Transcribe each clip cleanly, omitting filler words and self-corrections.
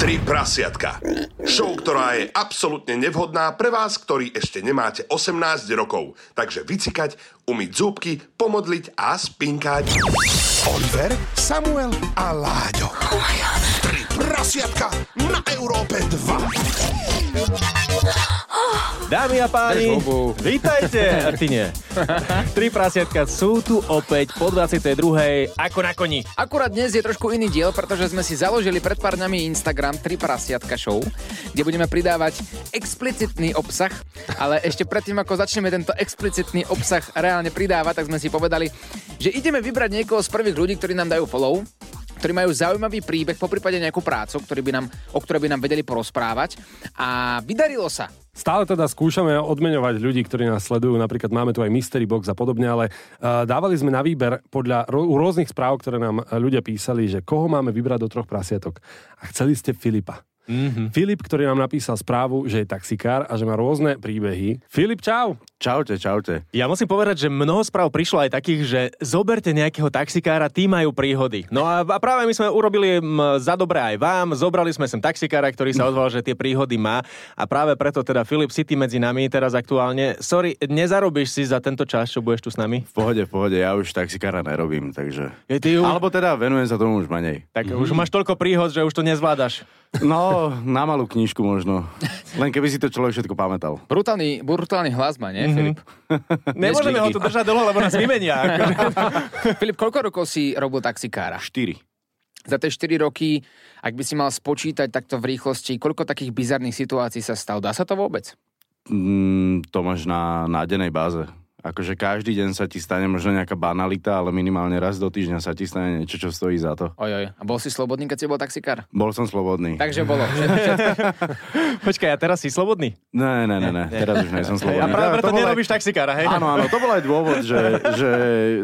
Tri prasiatka. Show, ktorá je absolútne nevhodná pre vás, ktorí ešte nemáte 18 rokov. Takže vycikať, umyť zúbky, pomodliť a spinkať. Oliver, Samuel a Láďo. Tri prasiatka na Európe 2. Dámy a páni, vítajte. A ty nie. Tri prasiatka sú tu opäť po 22. ako na koni. Akurát dnes je trošku iný diel, pretože sme si založili pred pár dňami Instagram Tri prasiatka show, kde budeme pridávať explicitný obsah, ale ešte predtým, ako začneme tento explicitný obsah reálne pridávať, tak sme si povedali, že ideme vybrať niekoho z prvých ľudí, ktorí nám dajú follow, ktorí majú zaujímavý príbeh, poprípade nejakú prácu, o ktorej by nám vedeli porozprávať. A vydarilo sa. Stále teda skúšame odmeňovať ľudí, ktorí nás sledujú. Napríklad máme tu aj Mystery Box a podobne, ale dávali sme na výber podľa rôznych správ, ktoré nám ľudia písali, že koho máme vybrať do troch prasiatok. A chceli ste Filipa. Mm-hmm. Filip, ktorý nám napísal správu, že je taxikár a že má rôzne príbehy. Filip, čau. Čaute. Ja musím povedať, že mnoho správ prišlo aj takých, že zoberte nejakého taxikára, tí majú príhody. No a práve my sme urobili za dobré aj vám, zobrali sme sem taxikára, ktorý sa odval, že tie príhody má. A práve preto teda Filip, si ty medzi nami teraz aktuálne. Sorry, nezarobíš si za tento čas, čo budeš tu s nami? V pohode, ja už taxikára nerobím, takže. Alebo teda venujem sa tomu už menej. Tak už máš toľko príhod, že už to nezvládaš. No, na malú knižku možno. Len keby si to človek všetko pamätal. Brutálny hlas má, nie, Filip? Nemôžeme ho tu držať dlho, lebo nás vymenia. Filip, koľko rokov si robil taxikára? 4. Za tie 4 roky, ak by si mal spočítať takto v rýchlosti, koľko takých bizarných situácií sa stalo? Dá sa to vôbec? To máš na dennej báze. Akože každý deň sa ti stane možno nejaká banalita, ale minimálne raz do týždňa sa ti stane niečo, čo stojí za to. Ojoj. A bol si slobodný, keď si bol taxikár? Bol som slobodný. Takže bolo. Počkaj, a teraz si slobodný? Ne. Teraz už nie som slobodný. A práve preto nerobíš taxikára, hej? Áno, to bol aj dôvod, že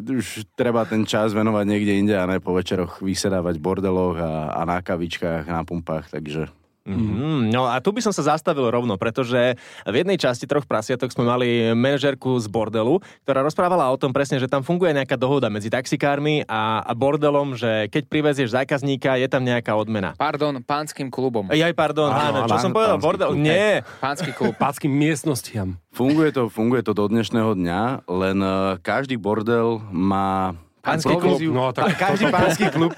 už treba ten čas venovať niekde inde a ne po večeroch vysedávať v bordeloch a na kavičkách, na pumpách, takže... Mm-hmm. No a tu by som sa zastavil rovno, pretože v jednej časti Troch prasiatok sme mali manažérku z bordelu, ktorá rozprávala o tom presne, že tam funguje nejaká dohoda medzi taxikármi a bordelom, že keď privezieš zákazníka, je tam nejaká odmena. Pardon, pánskym klubom. Áno, čo som povedal, bordel? Klub. Nie. Pánsky klub. Pánskym miestnostiam. Funguje to do dnešného dňa, len každý bordel má... Pánsky klub. No, tak... Každý pánsky klub.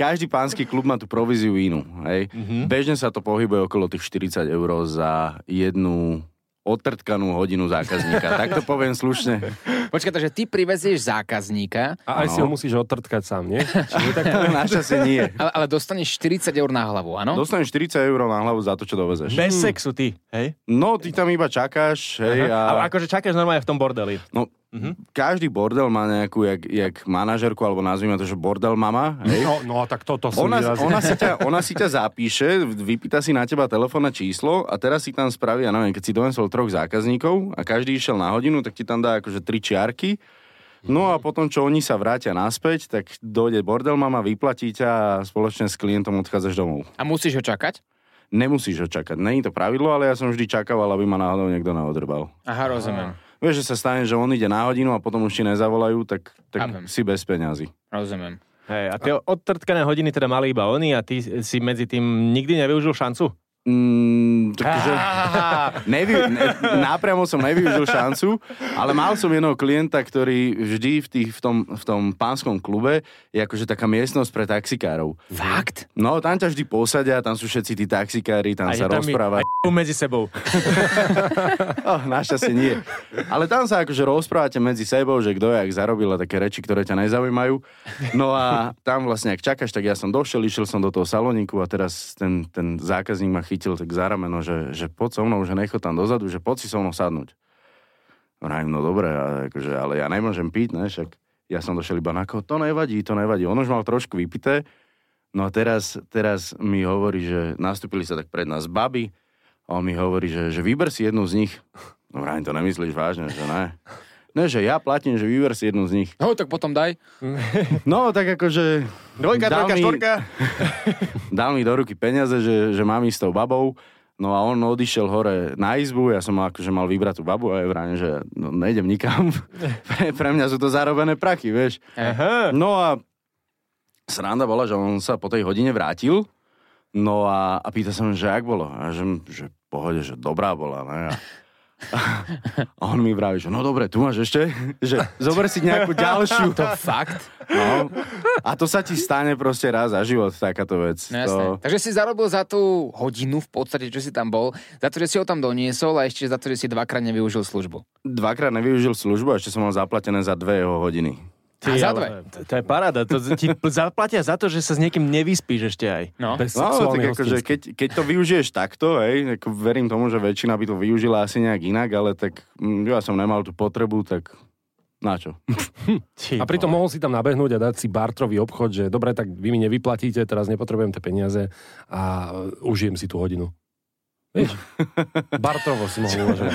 Každý pánsky klub má tú províziu inú. Hej? Mm-hmm. Bežne sa to pohybuje okolo tých 40 eur za jednu odtrtkanú hodinu zákazníka. Tak to poviem slušne. Počkaj, takže ty privezieš zákazníka. A aj si ho musíš odtrtkať sám, nie? Čiže tak to na čase nie. Ale dostaneš 40 eur na hlavu, áno? Dostaneš 40 eur na hlavu za to, čo dovezeš. Bez sexu ty, hej? No, ty tam iba čakáš, hej. A akože čakáš normálne v tom bordeli. No, každý bordel má nejakú, jak manažerku, alebo nazvime to, že bordel mama. Hej? No, tak toto som vyrazil. Ona si ťa zapíše, vypýta si na teba telefónne číslo a teraz si tam spraví, ja neviem, keď si donesol 3 zákazníkov a každý išiel na hodinu, tak ti tam dá akože 3 čiarky. No a potom, čo oni sa vrátia naspäť, tak dojde bordel mama, vyplatí ťa a spoločne s klientom odchádzaš domov. A musíš ho čakať? Nemusíš ho čakať. Není to pravidlo, ale ja som vždy čakával, aby ma náhodou niekto neodrbal. Aha, rozumiem. Vieš, že sa stane, že on ide na hodinu a potom už ti nezavolajú, tak si bez peňazí. Rozumiem. Hej, a tie odtrtkané hodiny teda mali iba oni a ty si medzi tým nikdy nevyužil šancu? Takže... Napriamo som nevyužil šancu, ale mal som jedného klienta, ktorý vždy v tom pánskom klube je akože taká miestnosť pre taxikárov. Fakt? No, tam ťa vždy posadia, tam sú všetci tí taxikári, tam sa rozprávajú. Medzi sebou. Našťastie nie. Ale tam sa akože rozprávate medzi sebou, že kto jak zarobil a také reči, ktoré ťa nezaujímajú. No a tam vlastne, ak čakáš, tak ja som došiel, išiel som do toho salóniku a teraz ten zákazník ma chytil tak za rameno, že poď so mnou, že nechod tam dozadu, že poď si so mnou sadnúť. No dobre, akože, ale ja nemôžem piť, ne, však ja som došiel iba na koho, to nevadí. On už mal trošku vypité, no a teraz mi hovorí, že nastúpili sa tak pred nás baby, a on mi hovorí, že vyber si jednu z nich. No vrajím, to nemyslíš vážne, že ne? Ne, že ja platím, že vyber si jednu z nich. No, tak potom daj. No, tak akože... Dvojka, trojka, štvorka. Dal mi do ruky peniaze, že mám ísť s tou babou. No a on odišiel hore na izbu, ja som akože mal vybrať tú babu a ja vrajím, že no, nejdem nikam. Pre mňa sú to zarobené prachy, vieš. Aha. No a sranda bola, že on sa po tej hodine vrátil, no a pýta sa mi, že jak bolo. A že pohode, že dobrá bola, ne? A on mi vraví, že no dobre, tu máš ešte, že zober si nejakú ďalšiu. To fakt? No. A to sa ti stane proste raz za život, takáto vec. No jasné. To... Takže si zarobil za tú hodinu v podstate, čo si tam bol, za to, že si ho tam doniesol a ešte za to, že si dvakrát nevyužil službu. Dvakrát nevyužil službu a ešte som mal zaplatené za 2 jeho hodiny. Ty, za 2. To je paráda. To ti zaplatia za to, že sa s niekým nevyspíš ešte aj. No, tak akože, keď to využiješ takto, hej, ako verím tomu, že väčšina by to využila asi nejak inak, ale tak ja som nemal tú potrebu, tak na čo? A pritom mohol si tam nabehnúť a dať si bartrový obchod, že dobre, tak vy mi nevyplatíte, teraz nepotrebujem tie peniaze a užijem si tú hodinu. Vieš? Bartrovo si mohol uvažovať.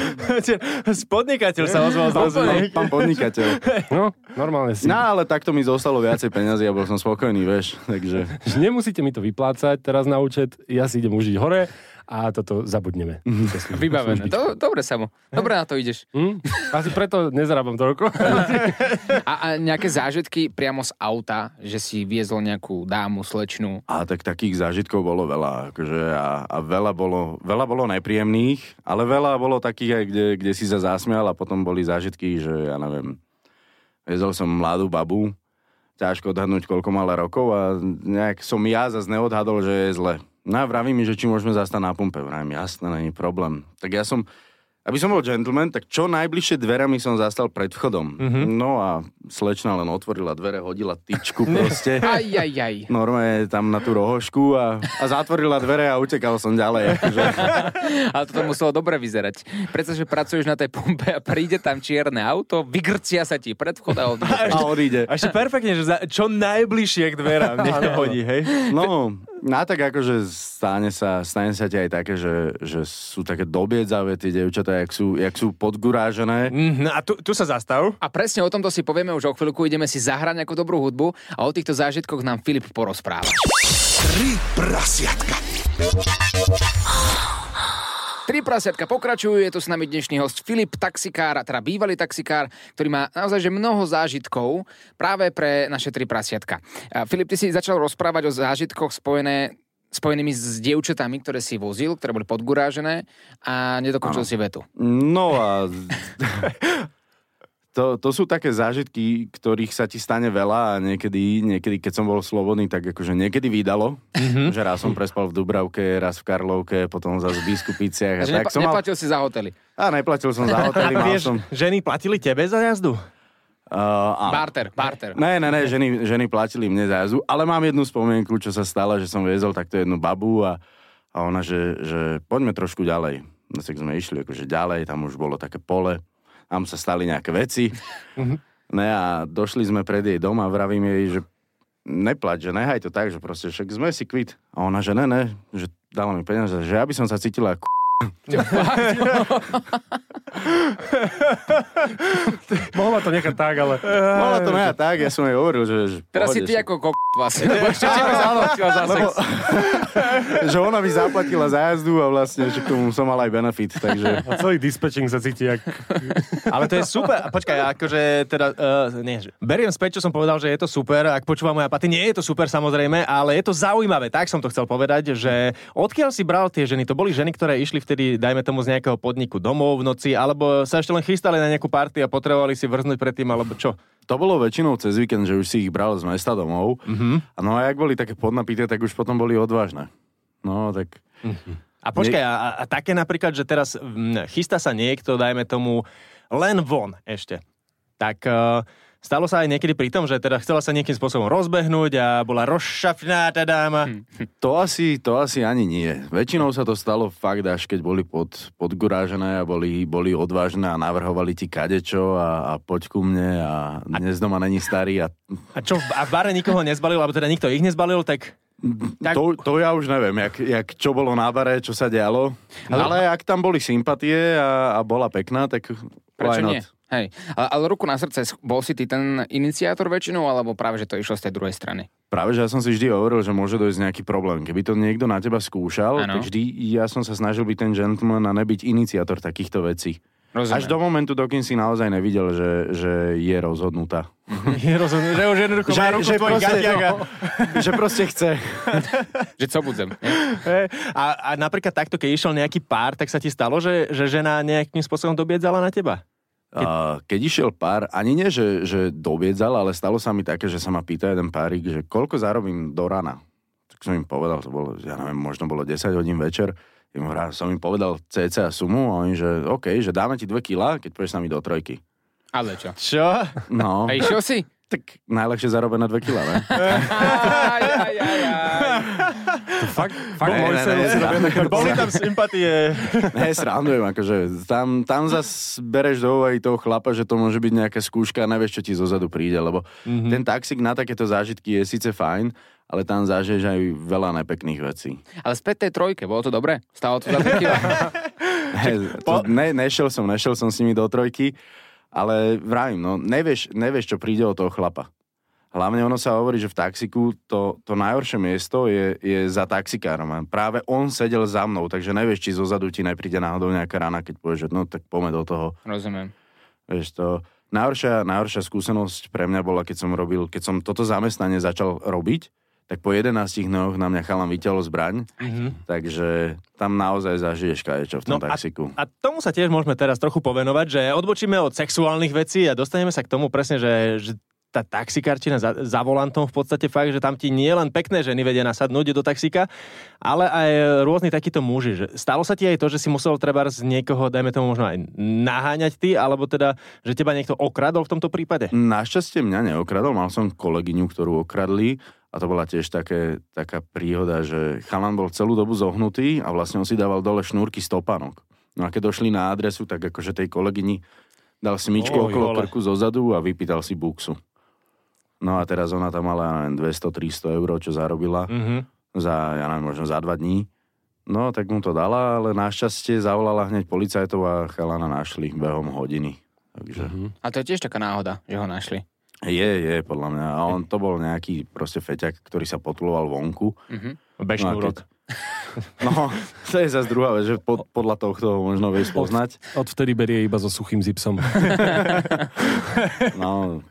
Podnikateľ sa ozval zrazu. Pán podnikateľ. No, normálne si. No, ale takto mi zostalo viacej peňazí a bol som spokojný, vieš. Takže... Nemusíte mi to vyplácať teraz na účet, ja si idem užiť hore a toto zabudneme. Vybavené. Dobre, Samo. Dobre na to ideš. Asi preto nezarábam toľko. A nejaké zážitky priamo z auta, že si viezol nejakú dámu, slečnú? A tak takých zážitkov bolo veľa. Akože a veľa bolo nepríjemných, ale veľa bolo takých aj, kde si sa zasmial a potom boli zážitky, že ja neviem, viezol som mladú babu, ťažko odhadnúť, koľko mala rokov a nejak som ja zase neodhadol, že je zle. No a vraví mi, že či môžeme zastať na pumpe. Vravím, jasné, není problém. Tak ja som, aby som bol gentleman, tak čo najbližšie dverami som zastal pred vchodom. Mm-hmm. No a slečna len otvorila dvere, hodila tyčku proste. Normálne tam na tú rohošku a zatvorila dvere a utekal som ďalej. Akože. Ale toto muselo dobre vyzerať. Pretože pracuješ na tej pumpe a príde tam čierne auto, vygrcia sa ti pred vchod a odíde. A ešte perfektne, že čo najbližšie k dverám nech to hodí, hej? No, no tak akože stane sa ti aj také, že sú také dobiedzavé tie dievčatá, jak sú podgurážené. No a tu sa zastav. A presne o tomto si povieme už o chvíľku, ideme si zahrať nejakú dobrú hudbu a o týchto zážitkoch nám Filip porozpráva. 3 prasiatka. 3 prasiatka pokračujú, je tu s nami dnešný host Filip, taxikár, teda bývalý taxikár, ktorý má naozaj že mnoho zážitkov práve pre naše 3 prasiatka. Filip, ty si začal rozprávať o zážitkoch spojenými s dievčatami, ktoré si vozil, ktoré boli podgurážené a nedokončil si vetu. No a... To sú také zážitky, ktorých sa ti stane veľa a niekedy keď som bol slobodný, tak akože niekedy vydalo, že raz som prespal v Dubravke, raz v Karlovke, potom zase v Biskupiciach. A že tak neplatil si za hotely. A neplatil som za hotely. A vieš, ženy platili tebe za jazdu? Barter. Ne, ženy platili mne za jazdu, ale mám jednu spomienku, čo sa stala, že som viezol takto jednu babu a ona, že poďme trošku ďalej. No tak sme išli akože ďalej, tam už bolo také pole. Tam sa stali nejaké veci. Ne, a došli sme pred jej dom a vravím jej, že neplať, že nehaj to tak, že proste však sme si kvit. A ona, že ne, že dala mi peniaze, že ja by som sa cítila ako Mohla to nechať tak, ale... Mohla to nechať tak, ja som jej hovoril, že... Teraz si ty ako vlastne. Že ona by zaplatila za jazdu a vlastne, že k tomu som mal aj benefit, takže... A celý dispečing sa cíti jak... Ale to je super. Počkaj, akože teda... Beriem späť, čo som povedal, že je to super. Ak počúva moja paty, nie je to super samozrejme, ale je to zaujímavé. Tak som to chcel povedať, že odkiaľ si bral tie ženy? To boli ženy, ktoré išli vtedy, dajme tomu, z nejakého podniku domov v noci, alebo sa ešte len chystali na nejakú party a potrebovali si vrznúť predtým, alebo čo? To bolo väčšinou cez víkend, že už si ich bral z mesta domov. Mm-hmm. No a jak boli také podnapité, tak už potom boli odvážne. No, tak... Mm-hmm. A počkaj, a také napríklad, že teraz chystá sa niekto, dajme tomu, len von ešte. Tak... Stalo sa aj niekedy pri tom, že teda chcela sa nejakým spôsobom rozbehnúť a bola rozšafná tá dáma? To asi ani nie. Väčšinou sa to stalo fakt, až keď boli podgurážené a boli odvážne a navrhovali ti kadečo a poď ku mne a dnes doma není starý. A čo, a v bare nikoho nezbalil, alebo teda nikto ich nezbalil, tak... To ja už neviem, jak čo bolo na bare, čo sa dialo. Ale ak tam boli sympatie a bola pekná, tak... Prečo nie? Hej. Ale ruku na srdce, bol si ty ten iniciátor väčšinou, alebo práve, že to išlo z tej druhej strany? Práve, že ja som si vždy hovoril, že môže dojsť nejaký problém. Keby to niekto na teba skúšal, tak vždy ja som sa snažil byť ten gentleman a nebyť iniciátor takýchto vecí. Rozumiem. Až do momentu, dokým si naozaj nevidel, že je rozhodnutá. Je rozhodnutá, že už jednoducho má ruku tvoj gadiaga. Že proste chce. Že co budem. A napríklad takto, keď išiel nejaký pár, tak sa ti stalo, že žena nejakým spôsobom dobiedzala na teba? Keď išiel pár, ani nie, že dobiedzala, ale stalo sa mi také, že sa ma pýta jeden párik, že koľko zarobím do rana. Tak som im povedal, to bolo, ja neviem, možno bolo 10 hodín večer. Som im povedal cca sumu a oni, že OK, že dáme ti 2 kila, keď pôjdeš s nami do trojky. Ale čo? Čo? No. A išiel si? Tak najľahšie zarobené 2 kila, ne? To fakt boli tam sympatie. Ne, srandujem, akože tam zase bereš do úvahy toho chlapa, že to môže byť nejaká skúška a nevieš, čo ti zozadu príde, lebo ten taxík na takéto zážitky je síce fajn, ale tam zažiješ aj veľa nepekných vecí. Ale späť tej trojke, bolo to dobre? Stálo to za 2 kila? Nešiel som s nimi do trojky, ale vravím, no nevieš, čo príde od toho chlapa. Hlavne ono sa hovorí, že v taxiku to najhoršie miesto je za taxikárom. Práve on sedel za mnou, takže nevieš, či zozadu ti nepríde náhodou nejaká rana, keď povieš, že no tak poďme do toho. Rozumiem. Vieš to... Najhoršia skúsenosť pre mňa bola, keď som toto zamestnanie začal robiť, tak po 11 dňoch na mňa chalan vyťahol zbraň, takže tam naozaj zažiješ kadečo v tom taxiku. A tomu sa tiež môžeme teraz trochu povenovať, že odbočíme od sexuálnych vecí a dostaneme sa k tomu presne, že tá taxikárčina za volantom v podstate fakt, že tam ti nie len pekné ženy vedia nasadnúť do taxíka, ale aj rôzni takíto muži. Že stalo sa ti aj to, že si musel trebárs niekoho, dajme tomu možno aj naháňať ty, alebo teda, že teba niekto okradol v tomto prípade? Našťastie mňa neokradol, mal som kolegyňu, ktorú okradli a to bola tiež taká príhoda, že chalan bol celú dobu zohnutý a vlastne on si dával dole šnúrky stopánok. No a keď došli na adresu, tak akože tej kolegyni dal smyčku okolo krku zozadu a vypýtal si buksu. No a teraz ona tam mala, ja neviem, 200-300 eur, čo zarobila za, ja neviem, možno za 2 dní. No, tak mu to dala, ale našťastie zavolala hneď policajtov a chalana našli behom hodiny. Takže... A to je tiež taká náhoda, že ho našli? Je, podľa mňa. A on to bol nejaký proste feťak, ktorý sa potuloval vonku. Bežný úrok. No, to je zase druhá vec, že podľa toho možno vieš poznať. Odvtedy berie iba so suchým zipsom. No...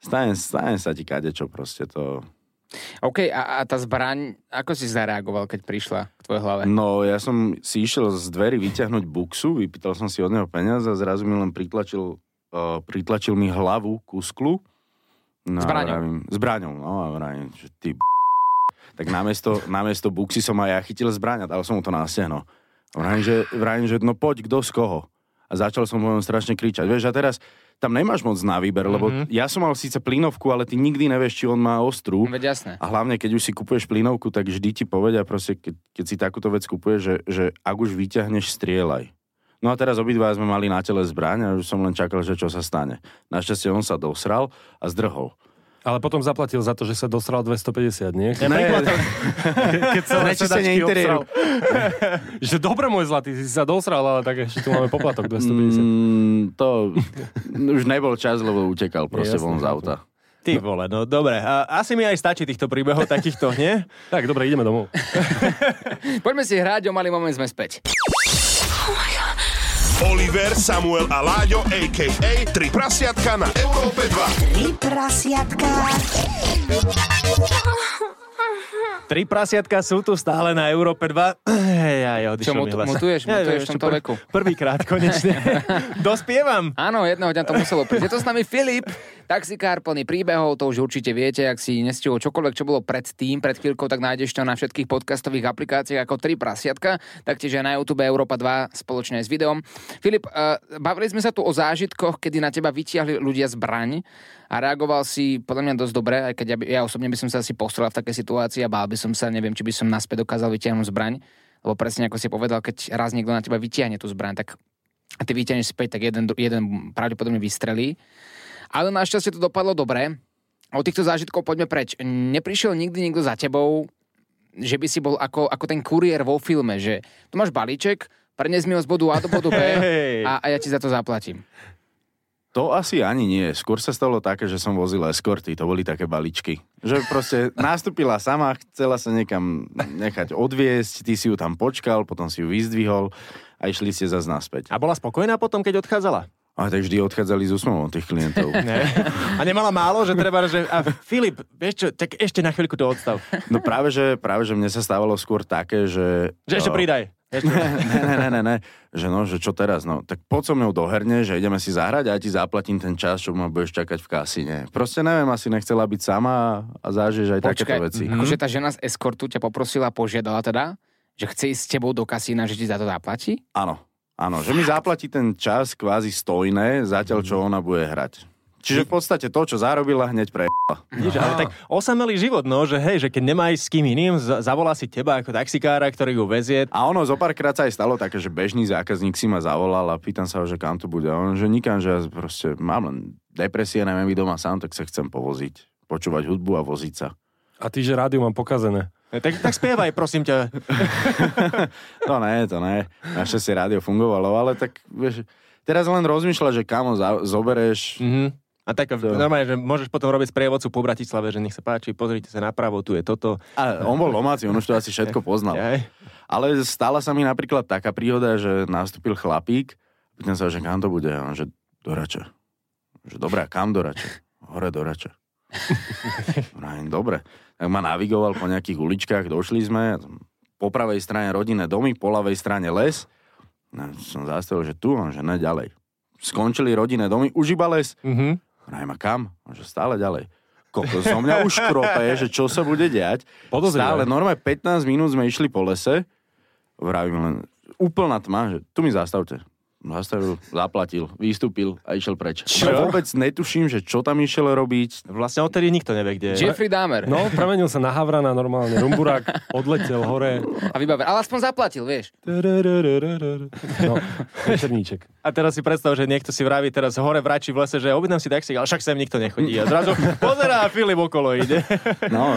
Stane sa ti kadečo, proste to... OK, a tá zbraň, ako si zareagoval, keď prišla v tvojej hlave? No, ja som si išiel z dverí vyťahnuť buksu, vypýtal som si od neho peniaz a zrazu mi len pritlačil mi hlavu ku sklu. No, zbraňou, no a vravím, že ty b*****. Tak namiesto buksy som aj ja chytil zbraň a dal som mu to na stehno. Vravím, že no poď, kto z koho? A začal som mu strašne kričať. Vieš, a teraz tam nemáš moc na výber, lebo ja som mal síce plynovku, ale ty nikdy nevieš, či on má ostrú. Veď jasné. A hlavne, keď už si kupuješ plynovku, tak vždy ti povedia proste, keď si takúto vec kupuješ, že ak už vyťahneš, strieľaj. No a teraz obidva sme mali na tele zbraň a už som len čakal, že čo sa stane. Našťastie on sa dosral a zdrhol. Ale potom zaplatil za to, že sa dosral 250, nie? Keď sa na sedačky obsral. Že dobre, môj zlatý, si sa dosral, ale tak ešte tu máme poplatok 250. To už nebol čas, lebo utekal proste von z auta. Ty vole, no dobre. Asi mi aj stačí týchto príbehov takýchto, nie? Tak, dobre, ideme domov. Poďme si hrať, o malý moment sme späť. Oh my God. Oliver, Samuel a Láďo, a.k.a. Tri prasiatka na Európe 2. Tri prasiatka sú tu stále na Európe 2. Čo, mutuješ v tomto veku? Prvýkrát konečne. Dospievam. Áno, jedného dňa to muselo prísť. Je to s nami Filip, taxikár plný príbehov, to už určite viete, ak si nestihol čokoľvek, čo bolo predtým, pred chvíľkou, tak nájdeš to na všetkých podcastových aplikáciách ako Tri prasiatka, taktiež aj na YouTube Európa 2 spoločne s videom. Filip, bavili sme sa tu o zážitkoch, kedy na teba vytiahli ľudia zbraň a reagoval si podľa mňa dosť dobre, aj keď ja osobne by som sa asi postrelal v takej situácii a bál by som sa, neviem, či by som naspäť dokázal vytiahnuť zbraň. Lebo presne ako si povedal, keď raz niekto na teba vytiahne tú zbraň, tak a ty vytiahneš späť, tak jeden pravdepodobne vystrelí. Ale našťastie to dopadlo dobre. Od týchto zážitkov poďme preč. Neprišiel nikdy niekto za tebou, že by si bol ako ten kuriér vo filme, že tu máš balíček, prenies mi ho z bodu A do bodu B a ja ti za to zaplatím. To asi ani nie. Skôr sa stalo také, že som vozil eskorty. To boli také baličky. Že proste nastúpila sama, chcela sa niekam nechať odviesť, ty si ju tam počkal, potom si ju vyzdvihol a išli ste zase naspäť. A bola spokojná potom, keď odchádzala? A tak vždy odchádzali z úsmevom tých klientov. Ne. A nemala málo, že treba, že... A Filip, vieš čo, tak ešte na chvíľku to odstav. No práve, že mne sa stávalo skôr také, že... Že ešte pridaj. Ne. Že no, že čo teraz, no. Tak poď so mnou do herne, že ideme si zahrať a ja ti zaplatím ten čas, čo ma budeš čakať v kasíne. Proste neviem, asi nechcela byť sama a zažiješ aj takéto veci. Akože tá žena z eskortu ťa poprosila, požiadala teda, že chce ísť s tebou do kasína, že ti za to zaplatí? Áno. Áno, že mi zaplatí ten čas kvázi stojné, zatiaľ čo ona bude hrať. Čiže v podstate to, čo zarobila, hneď prejela. Ale tak osamelý život, no, že hej, že keď nemáš s kým iným, zavolá si teba ako taxikára, ktorý ju vezie. A ono zo párkrát sa aj stalo také, že bežný zákazník si ma zavolal a pýtam sa ho, že kam to bude. A on, že nikam, že ja proste mám len depresie, neviem byť doma sám, tak sa chcem povoziť, počúvať hudbu a voziť sa. A ty, že rádiu mám pokazené. Tak spievaj, prosím ťa. To ne. Našťastie rádio fungovalo, ale tak vieš, teraz len rozmýšľa, že kam ho zobereš. A tak normálne, že môžeš potom robiť sprievodcu po Bratislave, že nech sa páči, pozrite sa napravo, tu je toto. A on bol domáci, on už to asi všetko poznal. Ale stala sa mi napríklad taká príhoda, že nastúpil chlapík, pýtam sa, že kam to bude, a on, že do Rače. Že dobrá, kam do Rače? Hore do Rače. Dobre. Tak ma navigoval po nejakých uličkách, došli sme, po pravej strane rodinné domy, po ľavej strane les. No, som zastavil, že tu, že ne, ďalej. Skončili rodinné domy, už iba les. A kam? Že stále ďalej. Kokos, so mňa už krope, že čo sa bude dejať. Podozrieme. Stále, normálne 15 minút sme išli po lese, vravím len, úplná tma, že tu mi zastavte. Zastavil, zaplatil, vystúpil a išiel preč. Čo? Vôbec netuším, že čo tam išiel robiť. Vlastne odtedy nikto nevie, kde je. Jeffrey Dahmer. No, premenil sa na Havrana normálne. Rumburák odletel hore. A vybaver. Ale aspoň zaplatil, vieš. No, večerníček. A teraz si predstav, že niekto si vraví teraz hore v Rači v lese, že objednám si taxík, ale však sem nikto nechodí. A zrazu pozerá, Filip okolo ide. No,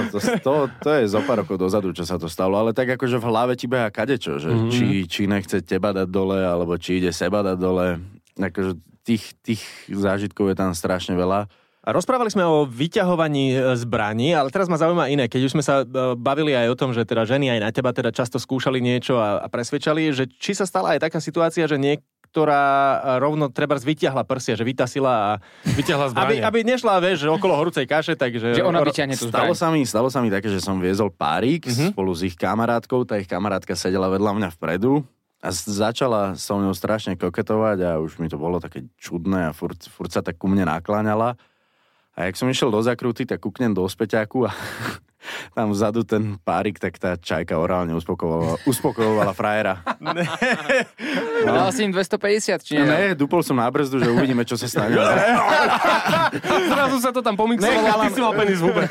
to je zo pár rokov dozadu, čo sa to stalo. Ale tak akože v hlave ti beha kadečo, že či nechce teba dať dole, alebo či ide badať dole, akože tých zážitkov je tam strašne veľa. A rozprávali sme o vyťahovaní zbraní, ale teraz ma zaujíma iné. Keď už sme sa bavili aj o tom, že teda ženy aj na teba teda často skúšali niečo a presvedčali, že či sa stala aj taká situácia, že niektorá rovno trebárs vyťahla prsia, že vytasila a vyťahla zbranie. Aby nešla, vieš, okolo horúcej kaše, takže... Že ona vyťahne tú zbraň. Stalo sa mi také, že som viezol párik spolu s ich kamarátkou, tá ich kamarátka sedela vedľa mňa vpredu. A začala so mnou strašne koketovať a už mi to bolo také čudné a furt sa tak ku mne nakláňala. A jak som išiel do zakruty, tak kúknem do späťáku a tam vzadu ten párik, tak tá čajka orálne uspokojovala frajera. Dal si im 250, či nie? Ne, dupol som na brzdu, že uvidíme, čo sa stane. Zrazu sa to tam pomixovalo. Ty si mal penis v hube.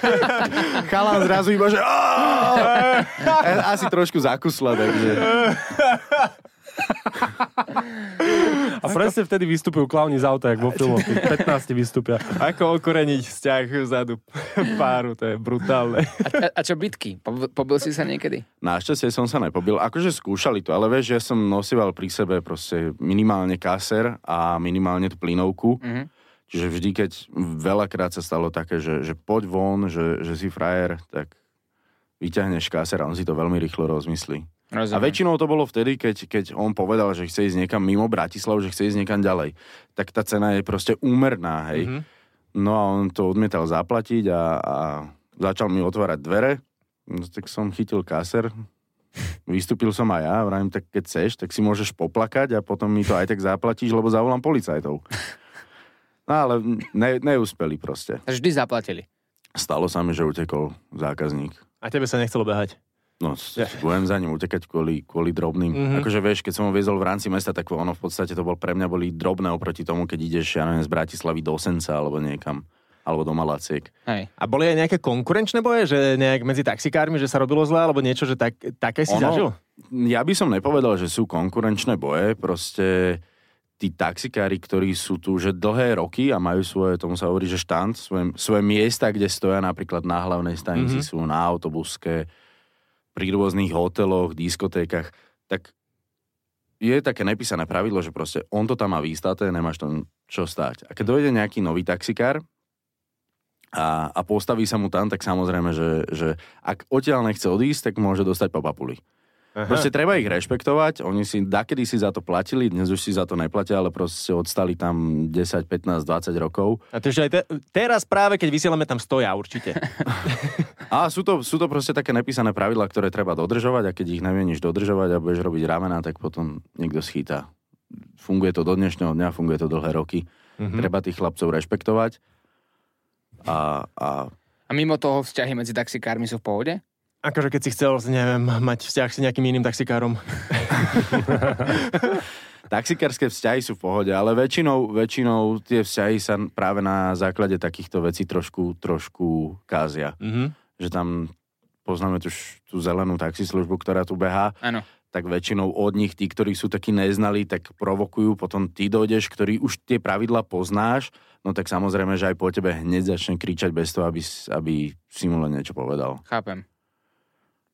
Chalan zrazu iba, že... Asi trošku zakusla, takže... A presne vtedy vystupujú klauni z auta, jak vo filmoch. 15 vystúpia. Ako okoreniť vzťah vzadu páru, to je brutálne. A čo bitky? Pobil si sa niekedy? Našťastie som sa nepobil. Akože skúšali to, ale vieš, ja som nosíval pri sebe proste minimálne kaser a minimálne tú plynovku. Čiže vždy, keď veľakrát sa stalo také, že poď von, že si frajer, tak vyťahneš kaser a on si to veľmi rýchlo rozmyslí. Rozumiem. A väčšinou to bolo vtedy, keď on povedal, že chce ísť niekam mimo Bratislavu, že chce ísť niekam ďalej. Tak tá cena je proste úmerná, hej. No a on to odmietal zaplatiť a začal mi otvárať dvere. No, tak som chytil kaser, vystúpil som aj ja, vravím, tak keď chceš, tak si môžeš poplakať a potom mi to aj tak zaplatíš, lebo zavolám policajtov. No ale neúspeli proste. Vždy zaplatili. Stalo sa mi, že utekol zákazník. A tebe sa nechcelo behať? No, budem za ním utekať kvôli drobným. Akože vieš, keď som ho viezol v rámci mesta, tak ono v podstate to bol pre mňa boli drobné oproti tomu, keď ideš, ja neviem, z Bratislavy do Senca alebo niekam, alebo do Malaciek. Hej. A boli aj nejaké konkurenčné boje, že nejak medzi taxikármi, že sa robilo zle, alebo niečo, že také si zažil? Ja by som nepovedal, že sú konkurenčné boje, proste tí taxikári, ktorí sú tu že dlhé roky a majú svoje, tomu sa hovorí, že štand, svoje miesta, kde stoja napríklad na hlavnej stanici, sú na autobuske, pri rôznych hoteloch, diskotékach, tak je také nepísané pravidlo, že proste on to tam má výstaté, nemáš tam čo stáť. A keď dojde nejaký nový taxikár a postaví sa mu tam, tak samozrejme, že ak odtiaľ nechce odísť, tak môže dostať po papuli. Aha. Proste treba ich rešpektovať, oni si dakedy si za to platili, dnes už si za to neplatia, ale proste odstali tam 10, 15, 20 rokov. A takže aj teraz práve, keď vysielame, tam stoja určite. A sú to proste také nepísané pravidlá, ktoré treba dodržovať a keď ich nevieš dodržovať a budeš robiť ramená, tak potom niekto schýta. Funguje to do dnešného dňa, funguje to dlhé roky. Mhm. Treba tých chlapcov rešpektovať. A mimo toho vzťahy medzi taxikármi sú v pohode? Akože keď si chcel, neviem, mať vzťah s nejakým iným taxikárom. Taxikárske vzťahy sú v pohode, ale väčšinou tie vzťahy sa práve na základe takýchto vecí trošku kázia. Mm-hmm. Že tam poznáme tú zelenú taxislužbu, ktorá tu behá. Áno. Tak väčšinou od nich, tí, ktorí sú takí neznalí, tak provokujú, potom ty dojdeš, ktorý už tie pravidla poznáš, no tak samozrejme, že aj po tebe hneď začne kričať bez toho, aby si mu len niečo povedal. Chápem.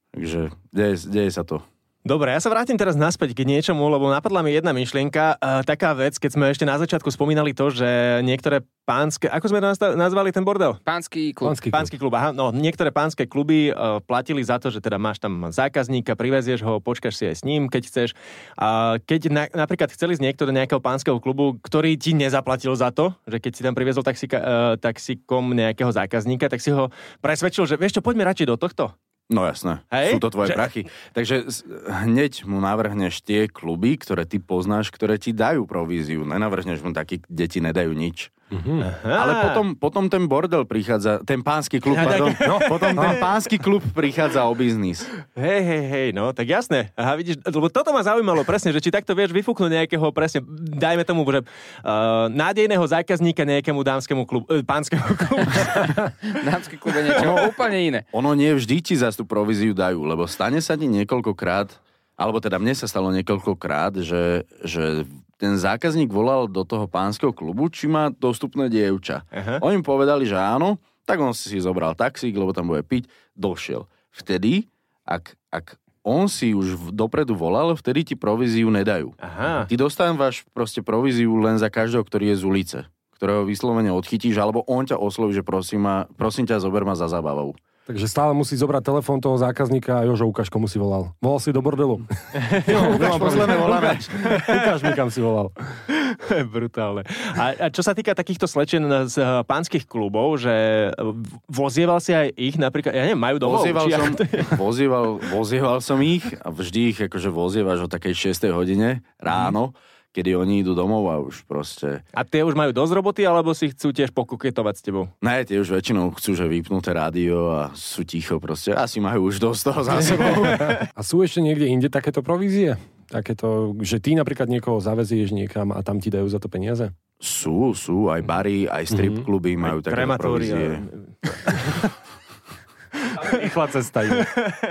Takže deje sa to. Dobre, ja sa vrátim teraz naspäť k niečomu, lebo napadla mi jedna myšlienka, taká vec, keď sme ešte na začiatku spomínali to, že niektoré pánske, ako sme nazvali ten bordel? Pánsky klub. Pánsky klub, aha, no niektoré pánske kluby platili za to, že teda máš tam zákazníka, privezieš ho, počkáš si aj s ním, keď chceš. Keď napríklad chceli z niektorého nejakého pánskeho klubu, ktorý ti nezaplatil za to, že keď si tam priviezol taxikom nejakého zákazníka, tak si ho presvedčil, že vieš čo, poďme radšej do tohto. No jasné, hej? Sú to tvoje prachy. Takže hneď mu navrhneš tie kluby, ktoré ty poznáš, ktoré ti dajú províziu. Nenavrhneš mu taký, kde ti nedajú nič. Mm-hmm. Ale potom ten bordel prichádza, ten pánsky klub, pardon. No, potom ten pánsky klub prichádza o biznis. Hej, no, tak jasné. Aha, vidíš, lebo toto ma zaujímalo presne, že či takto vieš vyfúknuť nejakého presne, dajme tomu, že nádejného zákazníka nejakému dámskemu klubu, pánskému klubu. Dámsky klub je niečo úplne iné. Ono nie vždy ti za tú províziu dajú, lebo stane sa ti niekoľkokrát, alebo teda mne sa stalo niekoľkokrát, že ten zákazník volal do toho pánskeho klubu, či má dostupné dievča. Aha. Oni mu povedali, že áno, tak on si zobral taxík, lebo tam bude piť, došiel. Vtedy, ak on si už dopredu volal, vtedy ti províziu nedajú. Aha. Ty dostávaš proste províziu len za každého, ktorý je z ulice, ktorého vyslovene odchytíš, alebo on ťa osloví, že prosím ťa, zober ma za zábavou. Takže stále musí zobrať telefón toho zákazníka a Jožo, ukáž, komu si volal. Volal si do bordelu. Ukáž mi, kam si volal. Brutálne. A čo sa týka takýchto slečen z pánskych klubov, že vozieval si aj ich napríklad, ja neviem, majú domov? Vozieval som ich a vždy ich akože vozievaš o takej 6. hodine ráno, kedy oni idú domov a už proste... A tie už majú dosť roboty, alebo si chcú tiež pokuketovať s tebou? Ne, tie už väčšinou chcú, že vypnuté rádio a sú ticho proste. Asi majú už dosť toho za sebou. A sú ešte niekde inde takéto provízie? Takéto, že ty napríklad niekoho zavezieš niekam a tam ti dajú za to peniaze? Sú. Aj bary, aj strip kluby majú takéto provízie. Rýchla cesta je.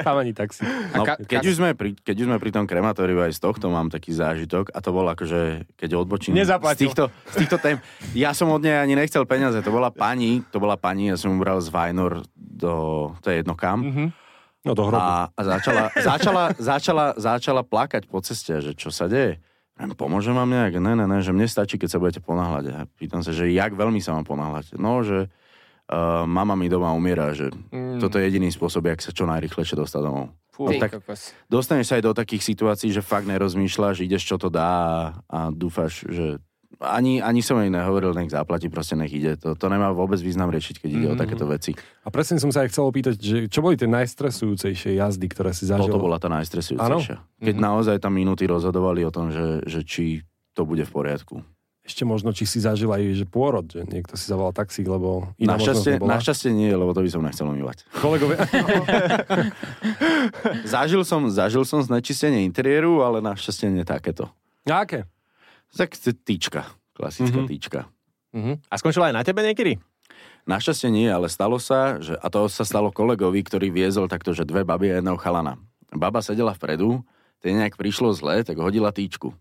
Tam ani taxi. No, keď už sme pri tom krematóriu, aj z tohto mám taký zážitok a to bolo akože, keď odbočím z týchto tém. Ja som od nej ani nechcel peniaze, to bola pani, ja som ju bral z Vajnor to je jedno kam. Mm-hmm. No do hrobu. A začala plakať po ceste, že čo sa deje. Pomôžem vám nejak? Ne, že mne stačí, keď sa budete ponáhľať. A pýtam sa, že jak veľmi sa mám ponáhľať. No, že mama mi doma umiera, že toto je jediný spôsob, jak sa čo najrýchlejšie dostať domov. Fú, tak dostaneš sa aj do takých situácií, že fakt nerozmýšľaš, ideš čo to dá a dúfaš, že ani som jej nehovoril, nech zaplatí, proste nech ide. To nemá vôbec význam riešiť, keď ide o takéto veci. A presne som sa aj chcel opýtať, že čo boli tie najstresujúcejšie jazdy, ktoré si zažil? Toto bola tá najstresujúcejšia. Ano? Keď naozaj tam minúty rozhodovali o tom, že či to bude v poriadku. Ešte možno, či si zažil aj že pôrod, že niekto si zavolal taxík, lebo iná možnosť nebola. Našťastie nie, lebo to by som nechcel umývať. Kolegovia. zažil som znečistenie interiéru, ale našťastie nie takéto. A aké? Tak týčka, klasická týčka. Uh-huh. A skončila aj na tebe niekedy? Našťastie nie, ale stalo sa, a to sa stalo kolegovi, ktorý viezol takto, že dve baby a jedného chalana. Baba sedela vpredu, tej nejak prišlo zle, tak hodila týčku.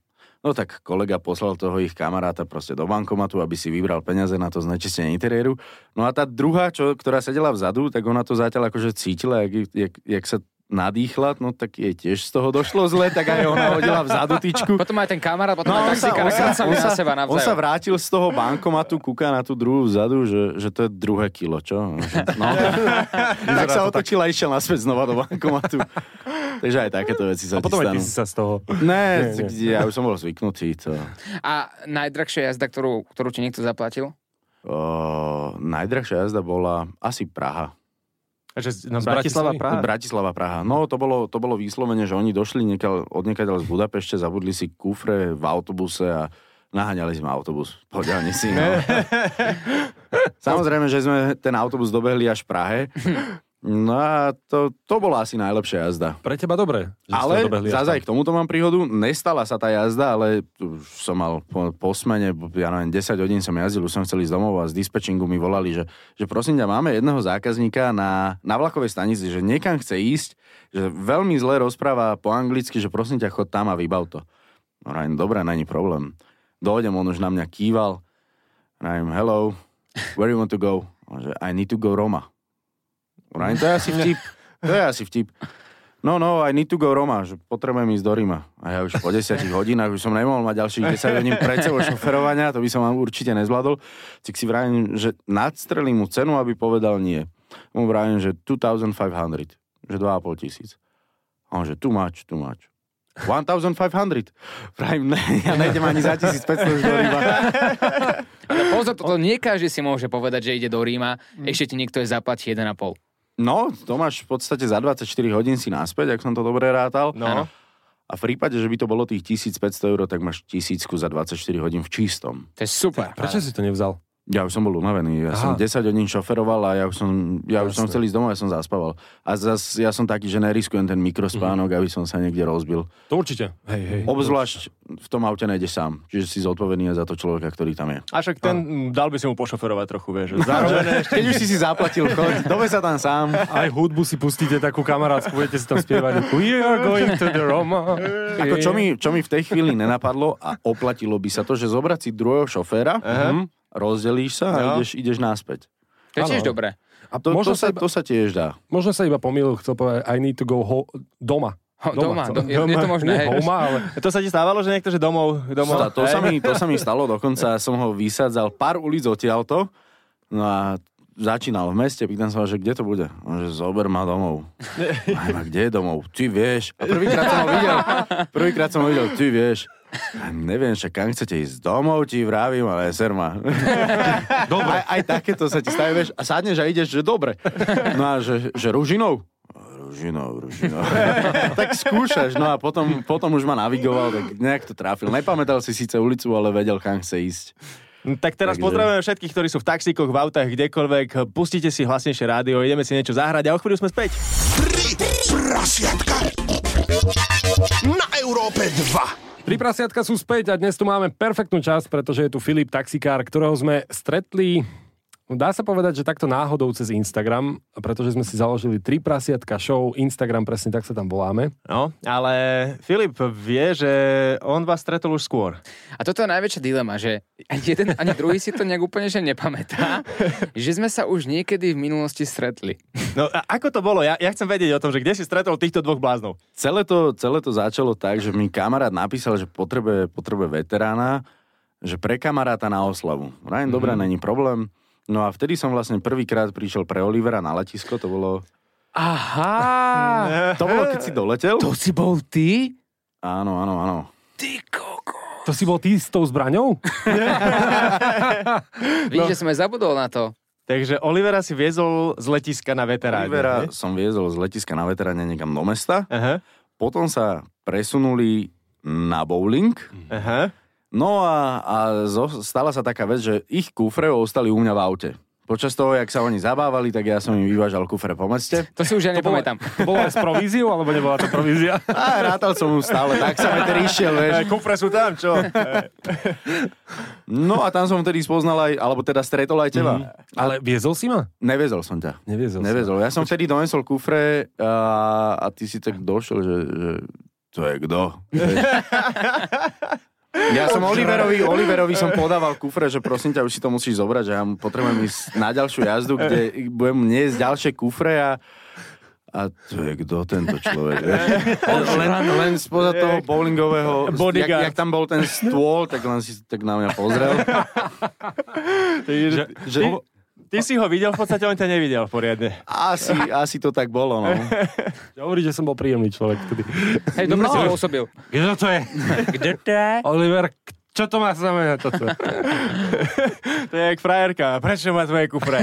No tak kolega poslal toho ich kamaráta proste do bankomatu, aby si vybral peniaze na to znečistenie interiéru. No a tá druhá, ktorá sedela vzadu, tak ona to zatiaľ akože cítila, jak sa nadýchla, no tak jej tiež z toho došlo zle, tak aj ona hodila vzadu tyčku. Potom aj ten kamarát, potom no, aj taxikár, na seba navzájom. On sa vrátil z toho bankomatu, kúka na tú druhú vzadu, že to je druhé kilo, čo? No. Tak sa otočil a išiel naspäť znova do bankomatu. Takže aj takéto veci sa ti stanú. A potom aj ty si sa z toho... Nie, ja už som bol zvyknutý. To... A najdrahšia jazda, ktorú ti niekto zaplatil? Najdrahšia jazda bola asi Praha. No, Bratislava, Praha. No, to bolo výslovene, že oni došli odniekaďal z Budapešte, zabudli si kufre v autobuse a naháňali sme autobus. Poďali si, no. Samozrejme, že sme ten autobus dobehli až v Prahe. No a to bola asi najlepšia jazda. Pre teba dobre. Ale zase aj k tomuto mám príhodu. Nestala sa tá jazda, ale som mal po smene, ja neviem, 10 hodín som jazdil, už som chcel ísť domov a z dispečingu mi volali, že prosím ťa, máme jedného zákazníka na vlakovej stanici, že niekam chce ísť, že veľmi zle rozpráva po anglicky, že prosím ťa, chod tam a vybav to. No Ryan, dobré, není problém. Dojdem, on už na mňa kýval. Ryan, hello, where you want to go? I need to go Roma. Ryan, to je asi vtip. No, I need to go Roma, že potrebujem ísť do Ríma. A ja už po 10 hodinách, už som nemohol mať ďalších 10 hodín pred sebou šoferovania, to by som určite nezvládol. Tak si vrajím, že nadstrelím mu cenu, aby povedal nie. Mu vrajím, že 2500, že 2,5 tisíc. A on, že too much. 1500. Vrajím, ja nejdem ani za 1500 už do Ríma. Ale pozor, toto nie každý si môže povedať, že ide do Ríma, ešte ti niekto je zaplatí 1,5. No, to máš v podstate za 24 hodín si naspäť, ak som to dobre rátal. No. A v prípade, že by to bolo tých 1500 €, tak máš 1000 za 24 hodín v čistom. To je super. Prečo si to nevzal? Ja už som bol unavený. Ja som 10 hodín šoferoval a ja už som chcel ísť domov, ja som zaspával. A zase ja som taký, že neriskujem ten mikrospánok, aby som sa niekde rozbil. To určite. Hej. Obzvlášť v tom aute nejdeš sám. Čiže si zodpovedný za to človeka, ktorý tam je. A však ten, dal by si mu pošoferovať trochu, vieš. Zároveň, keď už si zaplatil, choď, dobe sa tam sám. Aj hudbu si pustíte takú kamarátsku, budete si tam spievať. We are going to the Roma. Ako čo mi v tej chvíli nenapadlo a oplatilo by sa to, že zobrať si druhého šoféra. Rozdelíš sa a ideš náspäť. To je tiež dobré. A to sa tiež dá. Možno sa iba pomýlil, chcel povedať, I need to go doma. Doma. Je to možné. Home, ale... To sa ti stávalo, že niekto, že domov? To sa mi stalo, dokonca som ho vysádzal pár ulic odtiaľto, no a začínal v meste, pýtam sa, že kde to bude? On, že zober ma domov. A kde je domov? Ty vieš. A prvýkrát som ho videl, ty vieš. A neviem, že kam chcete ísť domov, ti vravím, ale ser ma. Dobre. Aj takéto sa ti staví, vieš, a sadneš a ideš, že dobre. No a že Ružinou. Tak skúšaš, no a potom už ma navigoval, tak nejak to trafil. Nepamätal si síce ulicu, ale vedel, kam chce ísť. Tak teraz pozdravujeme všetkých, ktorí sú v taxíkoch, v autách, kdekoľvek. Pustite si hlasnejšie rádio, ideme si niečo zahrať a o chvíľu sme späť. Na Európe 2. Tri prasiatka sú späť a dnes tu máme perfektnú časť, pretože je tu Filip, taxikár, ktorého sme stretli, dá sa povedať, že takto náhodou cez Instagram, pretože sme si založili Tri prasiatka show, Instagram, presne tak sa tam voláme. No, ale Filip vie, že on vás stretol už skôr. A toto je najväčšia dilema, že ani jeden, ani druhý si to nejak úplne že nepamätá, že sme sa už niekedy v minulosti stretli. No a ako to bolo? Ja chcem vedieť o tom, že kde si stretol týchto dvoch bláznov. Celé to začalo tak, že mi kamarát napísal, že potrebuje veterána, že pre kamaráta na oslavu. Ryan, dobré, není problém. No a vtedy som vlastne prvýkrát prišiel pre Olivera na letisko, to bolo... Aha! To bolo, keď si doletel. To si bol ty? Áno. Ty koko! To si bol ty s tou zbraňou? Víš, že som aj zabudol na to. Takže Olivera si viezol z letiska na veteráne. Olivera som viezol z letiska na veteráne niekam do mesta. Aha. Potom sa presunuli na bowling. Aha. No a stala sa taká vec, že ich kufre ostali u mňa v aute. Počas toho, jak sa oni zabávali, tak ja som im vyvážal kufre po meste. To si už ja nepamätám. Bolo aj s províziou, alebo nebola to provízia? Á, rátal som mu stále, tak sa veter išiel, vieš. Kufre sú tam, čo? No a tam som vtedy spoznal aj, alebo teda stretol aj teba. Ale viezol si ma? Neviezol som ťa. Neviezol. Ja som vtedy donesol kufre a ty si tak došiel, že to je kto? Ja som Oliverovi som podával kufre, že prosím ťa, už si to musíš zobrať, že ja potrebujem ísť na ďalšiu jazdu, kde budem niesť ďalšie kufre a A to je kto tento človek? len spoza toho bowlingového... Jak tam bol ten stôl, tak len si tak na mňa pozrel. Že... Ty si ho videl, v podstate on ťa nevidel poriadne. Asi to tak bolo, no. Ja hovorím, že som bol príjemný človek vtedy. Hej, dobre si ho osobil. Kto to je? Kde to je? Oliver, čo to má znamená toto? To je jak frajerka. Prečo má tvoje kufre?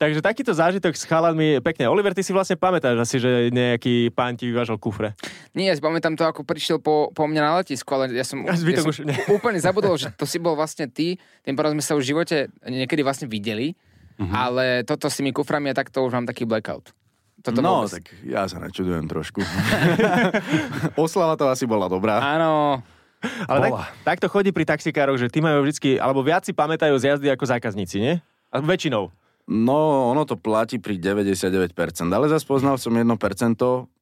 Takže takýto zážitok s chalanmi je pekne. Oliver, ty si vlastne pamätáš asi, že nejaký pán ti vyvážal kufre? Nie, ja si pamätám to, ako prišiel po mňa na letisku, ale ja som úplne zabudol, že to si bol vlastne ty. Tým pádom sme sa už v živote niekedy vlastne videli, ale toto s tými kuframi, ja takto už mám taký blackout. Toto no, tak ja sa nečudujem trošku. Oslava to asi bola dobrá. Áno. Ale tak to chodí pri taxikároch, že tí majú vždycky, alebo viac si pamätajú z jazdy ako zákazníci, nie? A väčšinou? No, ono to platí pri 99%, ale zase poznal som 1%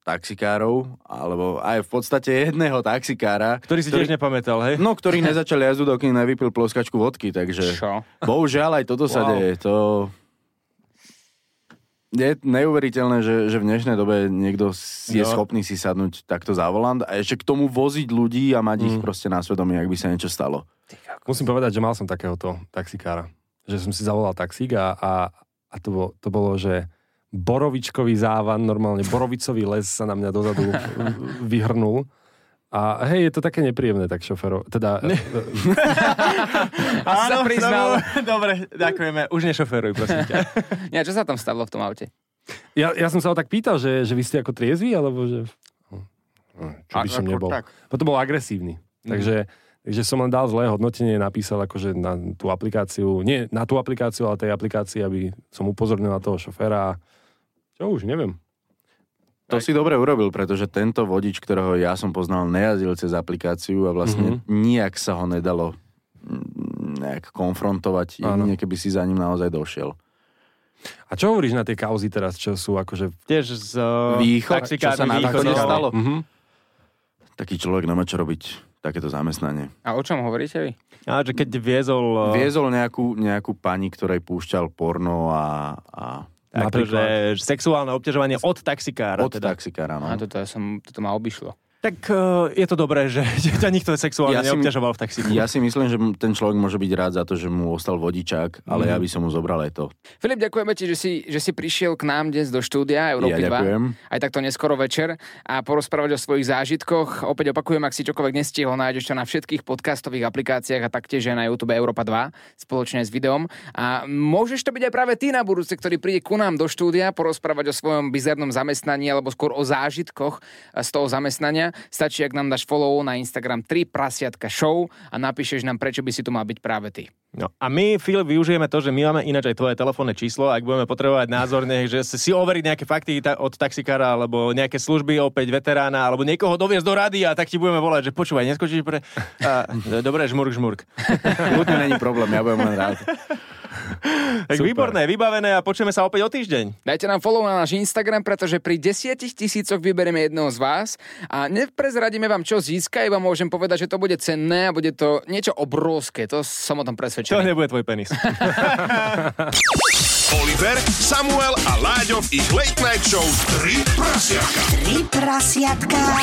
taxikárov, alebo aj v podstate jedného taxikára. Ktorý tiež nepamätal, hej? No, ktorý nezačal jazdu, dokým nevypil ploskačku vodky, takže... Čo? Bohužiaľ, aj toto sa deje, to... Je neuveriteľné, že v dnešnej dobe niekto je schopný si sadnúť takto za volant a ešte k tomu voziť ľudí a mať ich proste na svedomí, ak by sa niečo stalo. Musím povedať, že mal som takéhoto taxikára. Že som si zavolal taxík a to bolo, že borovičkový závan, normálne borovicový les sa na mňa dozadu vyhrnul. A hej, je to také nepríjemné, tak šoféro. Teda... Áno, dobre, ďakujeme. Už nešoféruj, prosím ťa. Nie, čo sa tam stalo v tom aute? Ja som sa ho tak pýtal, že vy ste ako triezví, alebo že... Čo by som nebol. Tak. Potom bol agresívny. Takže som len dal zlé hodnotenie, napísal akože na tú aplikáciu, nie na tú aplikáciu, ale tej aplikácii, aby som upozornil na toho šoféra. Čo už, neviem. To si dobre urobil, pretože tento vodič, ktorého ja som poznal, nejazdil cez aplikáciu a vlastne nijak sa ho nedalo nejak konfrontovať, jedine keby si za ním naozaj došiel. A čo hovoríš na tie kauzy teraz, čo sú akože... Tiež z východ, čo sa na východ stalo. Taký človek nemá čo robiť. Takéto zamestnanie. A o čom hovoríte vy? A že keď viezol... Viezol nejakú pani, ktorej púšťal porno a... Napríklad... Takže sexuálne obťažovanie od taxikára. Od taxikára, no. A toto ma obišlo. Tak je to dobré, že ťa nikto sexuálne neobťažoval v taxiku. Ja si myslím, že ten človek môže byť rád za to, že mu ostal vodičák, ale ja by som mu zobral aj to. Filip, ďakujeme ti, že si prišiel k nám dnes do štúdia Európy 2. Ja ďakujem. Aj takto neskoro večer a porozprávať o svojich zážitkoch. Opäť opakujem, ak si čokoľvek nestihol, nájdeš to na všetkých podcastových aplikáciách a taktiež aj na YouTube Európa 2 spoločne s videom. A môžeš to byť aj práve ty na budúce, ktorý príde ku nám do štúdia porozprávať o svojom bizarnom zamestnaní alebo skôr o zážitkoch z toho zamestnania. Stačí, ak nám dáš follow na Instagram 3prasiatka show a napíšeš nám, prečo by si tu mal byť práve ty. No a my, Filip, využijeme to, že my máme ináč aj tvoje telefónne číslo, ak budeme potrebovať názorne, že si overiť nejaké fakty od taxikára, alebo nejaké služby opäť veterána, alebo niekoho doviesť do rádia, tak ti budeme volať, že počúvaj, neskočíš pre... Dobre, žmurk. Ľudne není problém, ja budem len rád. Tak výborné, vybavené a počujeme sa opäť o týždeň. Dajte nám follow na náš Instagram, pretože pri 10 000 vyberieme jedného z vás a neprezradíme vám, čo získa, iba môžem povedať, že to bude cenné a bude to niečo obrovské. To som o tom presvedčený. To nebude tvoj penis. Oliver, Samuel a Láďov ich Late Night Show 3 prasiatka.